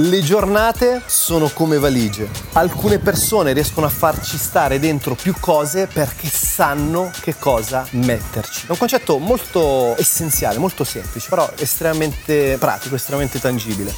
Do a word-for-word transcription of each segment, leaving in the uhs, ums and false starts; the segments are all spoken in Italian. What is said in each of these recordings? Le giornate sono come valigie. Alcune persone riescono a farci stare dentro più cose perché sanno che cosa metterci. È un concetto molto essenziale, molto semplice, però estremamente pratico, estremamente tangibile.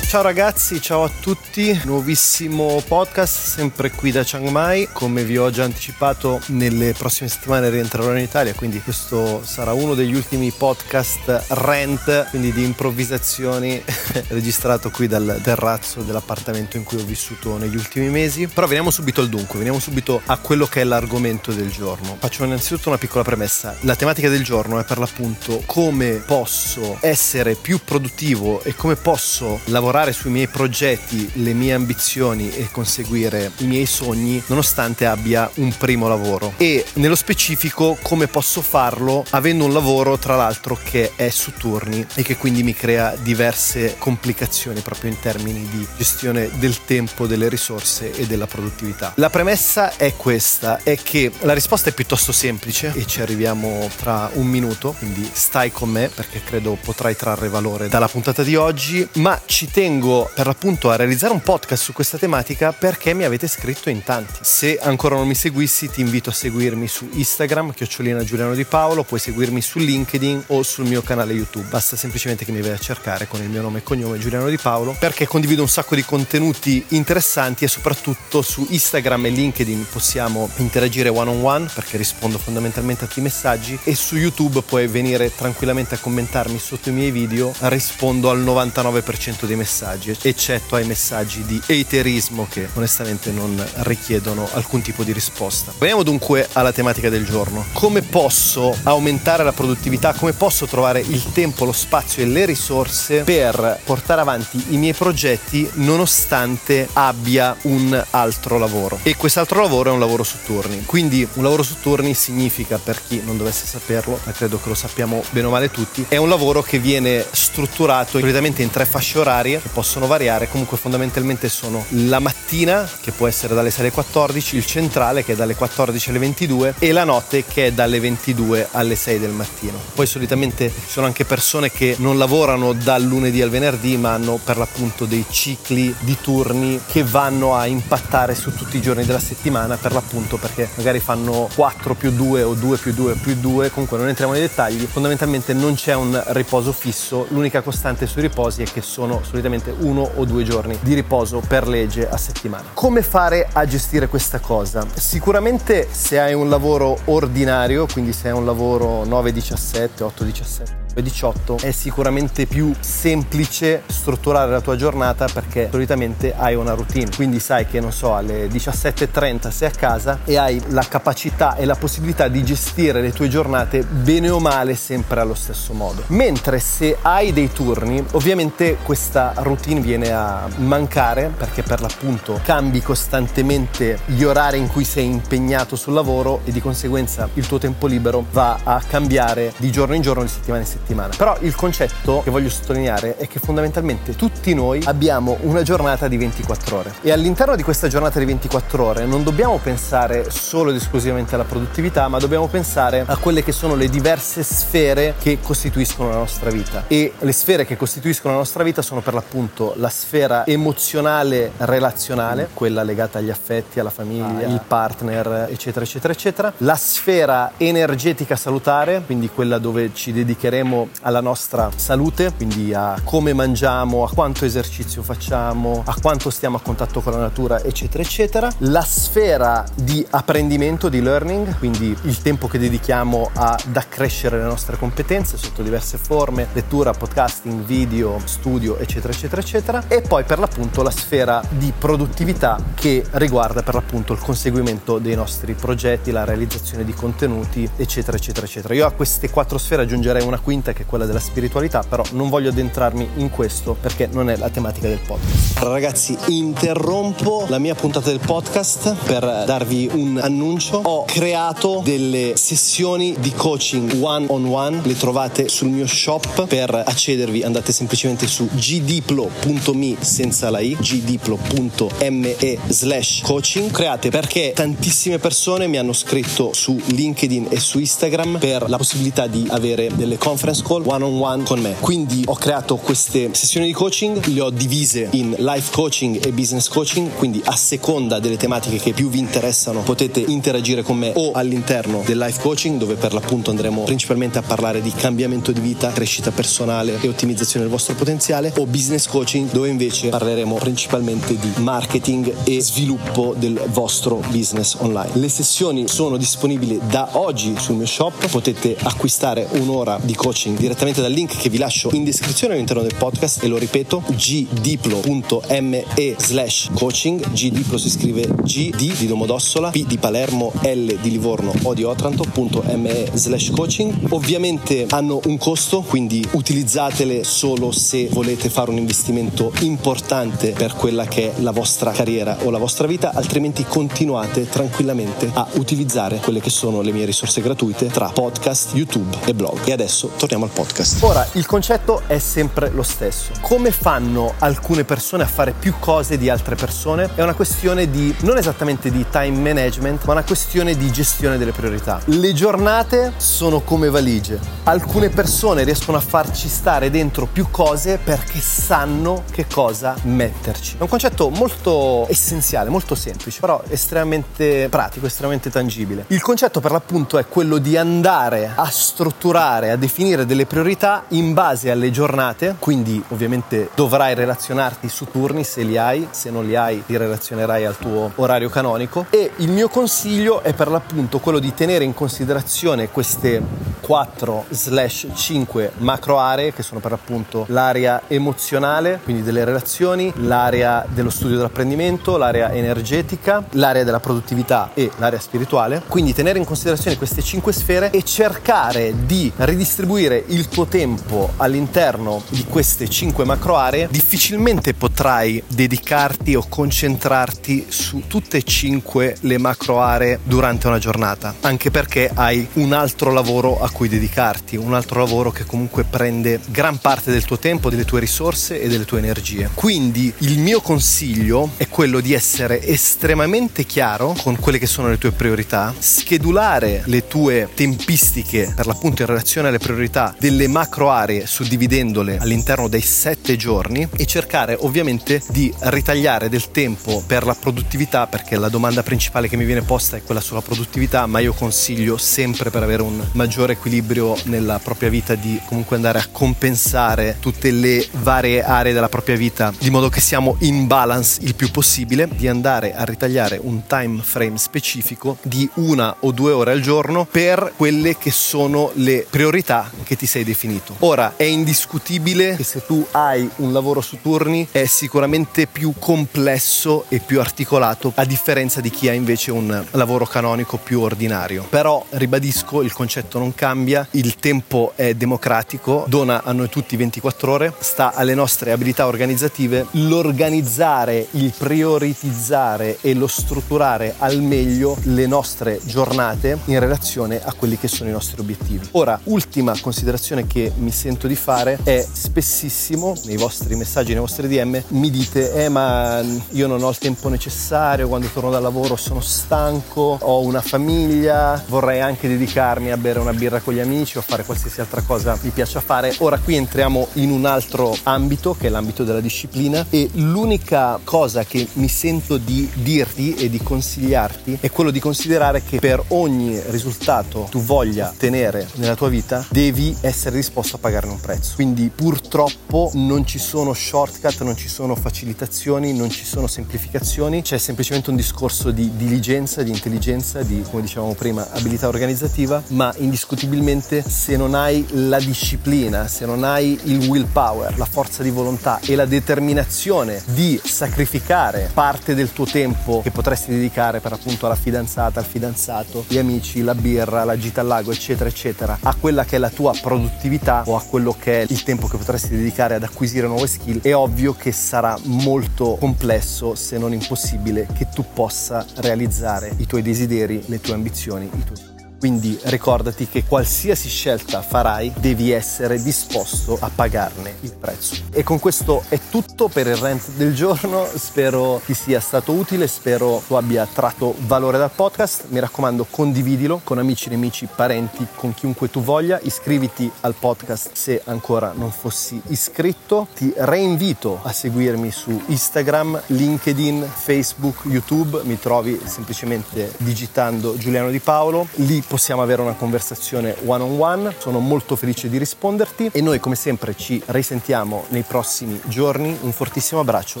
Ciao ragazzi, ciao a tutti, nuovissimo podcast, sempre qui da Chiang Mai. Come vi ho già anticipato, nelle prossime settimane rientrerò in Italia, quindi questo sarà uno degli ultimi podcast rant, quindi di improvvisazioni, registrato qui dal terrazzo dell'appartamento in cui ho vissuto negli ultimi mesi. Però veniamo subito al dunque, veniamo subito a quello che è l'argomento del giorno. Faccio innanzitutto una piccola premessa. La tematica del giorno è per l'appunto come posso essere più produttivo e come posso lavorare sui miei progetti, le mie ambizioni e conseguire i miei sogni nonostante abbia un primo lavoro, e nello specifico come posso farlo avendo un lavoro tra l'altro che è su turni e che quindi mi crea diverse complicazioni proprio in termini di gestione del tempo, delle risorse e della produttività. La premessa è questa, è che la risposta è piuttosto semplice e ci arriviamo tra un minuto, quindi stai con me perché credo potrai trarre valore dalla puntata di oggi, ma ci tengo per l'appunto a realizzare un podcast su questa tematica perché mi avete scritto in tanti. Se ancora non mi seguissi, ti invito a seguirmi su Instagram, chiocciolina Giuliano Di Paolo, puoi seguirmi su LinkedIn o sul mio canale YouTube. Basta semplicemente che mi vai a cercare con il mio nome e cognome Giuliano Di Paolo, perché condivido un sacco di contenuti interessanti e soprattutto su Instagram e LinkedIn possiamo interagire one on one perché rispondo fondamentalmente a tutti i messaggi, e su YouTube puoi venire tranquillamente a commentarmi sotto i miei video, rispondo al novantanove percento dei messaggi, eccetto ai messaggi di haterismo che onestamente non richiedono alcun tipo di risposta. Veniamo dunque alla tematica del giorno. Come posso aumentare la produttività? Come posso trovare il tempo, lo spazio e le risorse per portare avanti i miei progetti nonostante abbia un altro lavoro? E quest'altro lavoro è un lavoro su turni. Quindi un lavoro su turni significa, per chi non dovesse saperlo, ma credo che lo sappiamo bene o male tutti, è un lavoro che viene strutturato solitamente in tre fasce orarie, possono variare, comunque fondamentalmente sono la mattina, che può essere dalle sei alle quattordici, il centrale che è dalle quattordici alle ventidue e la notte che è dalle ventidue alle sei del mattino. Poi solitamente ci sono anche persone che non lavorano dal lunedì al venerdì, ma hanno per l'appunto dei cicli di turni che vanno a impattare su tutti i giorni della settimana, per l'appunto perché magari fanno quattro più due o due più due più due, comunque non entriamo nei dettagli. Fondamentalmente non c'è un riposo fisso, l'unica costante sui riposi è che sono solitamente uno o due giorni di riposo per legge a settimana. Come fare a gestire questa cosa? Sicuramente se hai un lavoro ordinario, quindi se hai un lavoro nove diciassette, otto diciassette, diciotto, è sicuramente più semplice strutturare la tua giornata perché solitamente hai una routine, quindi sai che non so alle diciassette e trenta sei a casa e hai la capacità e la possibilità di gestire le tue giornate bene o male sempre allo stesso modo. Mentre se hai dei turni, ovviamente questa routine viene a mancare perché per l'appunto cambi costantemente gli orari in cui sei impegnato sul lavoro e di conseguenza il tuo tempo libero va a cambiare di giorno in giorno, di settimana in settimana. Però il concetto che voglio sottolineare è che fondamentalmente tutti noi abbiamo una giornata di ventiquattro ore, e all'interno di questa giornata di ventiquattro ore non dobbiamo pensare solo ed esclusivamente alla produttività, ma dobbiamo pensare a quelle che sono le diverse sfere che costituiscono la nostra vita. E le sfere che costituiscono la nostra vita sono per l'appunto la sfera emozionale relazionale, quella legata agli affetti, alla famiglia, il partner, eccetera eccetera eccetera, la sfera energetica salutare, quindi quella dove ci dedicheremo alla nostra salute, quindi a come mangiamo, a quanto esercizio facciamo, a quanto stiamo a contatto con la natura, eccetera eccetera, la sfera di apprendimento, di learning, quindi il tempo che dedichiamo ad accrescere le nostre competenze sotto diverse forme, lettura, podcasting, video, studio, eccetera eccetera eccetera, e poi per l'appunto la sfera di produttività che riguarda per l'appunto il conseguimento dei nostri progetti, la realizzazione di contenuti, eccetera eccetera eccetera. Io a queste quattro sfere aggiungerei una quinta spinta che è quella della spiritualità, però non voglio addentrarmi in questo perché non è la tematica del podcast. Ragazzi, interrompo la mia puntata del podcast per darvi un annuncio. Ho creato delle sessioni di coaching one on one, le trovate sul mio shop. Per accedervi andate semplicemente su g diplo punto m e senza la i, g diplo punto m e slash coaching. Create perché tantissime persone mi hanno scritto su LinkedIn e su Instagram per la possibilità di avere delle conference call one on one con me. Quindi ho creato queste sessioni di coaching, le ho divise in life coaching e business coaching, quindi a seconda delle tematiche che più vi interessano potete interagire con me o all'interno del life coaching, dove per l'appunto andremo principalmente a parlare di cambiamento di vita, crescita personale e ottimizzazione del vostro potenziale, o business coaching, dove invece parleremo principalmente di marketing e sviluppo del vostro business online. Le sessioni sono disponibili da oggi sul mio shop, potete acquistare un'ora di coaching direttamente dal link che vi lascio in descrizione all'interno del podcast, e lo ripeto, g diplo punto m e slash coaching. Gdiplo si scrive G di, di Domodossola, P di Palermo, L di Livorno, O di Otranto punto m e slash coaching. Ovviamente hanno un costo, quindi utilizzatele solo se volete fare un investimento importante per quella che è la vostra carriera o la vostra vita, altrimenti continuate tranquillamente a utilizzare quelle che sono le mie risorse gratuite tra podcast, YouTube e blog. E adesso torniamo al podcast. Ora, il concetto è sempre lo stesso. Come fanno alcune persone a fare più cose di altre persone? È una questione di, non esattamente di time management, ma una questione di gestione delle priorità. Le giornate sono come valigie. Alcune persone riescono a farci stare dentro più cose perché sanno che cosa metterci. È un concetto molto essenziale, molto semplice, però estremamente pratico, estremamente tangibile. Il concetto per l'appunto è quello di andare a strutturare, a definire delle priorità in base alle giornate, quindi ovviamente dovrai relazionarti su turni se li hai, se non li hai ti relazionerai al tuo orario canonico, e il mio consiglio è per l'appunto quello di tenere in considerazione queste quattro slash cinque macro aree, che sono per l'appunto l'area emozionale, quindi delle relazioni, l'area dello studio dell'apprendimento, l'area energetica, l'area della produttività e l'area spirituale. Quindi tenere in considerazione queste cinque sfere e cercare di ridistribuire il tuo tempo all'interno di queste cinque macro aree. Difficilmente potrai dedicarti o concentrarti su tutte e cinque le macro aree durante una giornata, anche perché hai un altro lavoro a cui dedicarti, un altro lavoro che comunque prende gran parte del tuo tempo, delle tue risorse e delle tue energie. Quindi il mio consiglio è quello di essere estremamente chiaro con quelle che sono le tue priorità, schedulare le tue tempistiche per l'appunto in relazione alle priorità delle macro aree, suddividendole all'interno dei sette giorni, e cercare ovviamente di ritagliare del tempo per la produttività, perché la domanda principale che mi viene posta è quella sulla produttività, ma io consiglio sempre, per avere un maggiore equilibrio nella propria vita, di comunque andare a compensare tutte le varie aree della propria vita, di modo che siamo in balance il più possibile, di andare a ritagliare un time frame specifico di una o due ore al giorno per quelle che sono le priorità che ti sei definito. Ora, è indiscutibile che se tu hai un lavoro su turni è sicuramente più complesso e più articolato, a differenza di chi ha invece un lavoro canonico più ordinario, però ribadisco, il concetto non cambia, il tempo è democratico, dona a noi tutti ventiquattro ore, sta alle nostre abilità organizzative l'organizzare, il prioritizzare e lo strutturare al meglio le nostre giornate in relazione a quelli che sono i nostri obiettivi. Ora, ultima considerazione che mi sento di fare è, spessissimo nei vostri messaggi, nei vostri D M mi dite eh ma io non ho il tempo necessario, quando torno dal lavoro sono stanco, ho una famiglia, vorrei anche dedicarmi a bere una birra con gli amici o fare qualsiasi altra cosa mi piaccia fare. Ora, qui entriamo in un altro ambito che è l'ambito della disciplina, e l'unica cosa che mi sento di dirti e di consigliarti è quello di considerare che per ogni risultato tu voglia tenere nella tua vita devi essere disposto a pagarne un prezzo. Quindi purtroppo non ci sono shortcut, non ci sono facilitazioni, non ci sono semplificazioni, c'è semplicemente un discorso di diligenza, di intelligenza, di, come dicevamo prima, abilità organizzativa, ma indiscutibilmente possibilmente se non hai la disciplina, se non hai il willpower, la forza di volontà e la determinazione di sacrificare parte del tuo tempo che potresti dedicare per appunto alla fidanzata, al fidanzato, gli amici, la birra, la gita al lago, eccetera eccetera, a quella che è la tua produttività o a quello che è il tempo che potresti dedicare ad acquisire nuove skill, è ovvio che sarà molto complesso, se non impossibile, che tu possa realizzare i tuoi desideri, le tue ambizioni, i tuoi. Quindi ricordati che qualsiasi scelta farai devi essere disposto a pagarne il prezzo. E con questo è tutto per il rant del giorno, spero ti sia stato utile, spero tu abbia tratto valore dal podcast, mi raccomando condividilo con amici, nemici, parenti, con chiunque tu voglia, iscriviti al podcast se ancora non fossi iscritto, ti reinvito a seguirmi su Instagram, LinkedIn, Facebook, YouTube, mi trovi semplicemente digitando Giuliano Di Paolo, lì possiamo avere una conversazione one on one, sono molto felice di risponderti e noi come sempre ci risentiamo nei prossimi giorni, un fortissimo abbraccio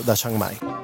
da Chiang Mai.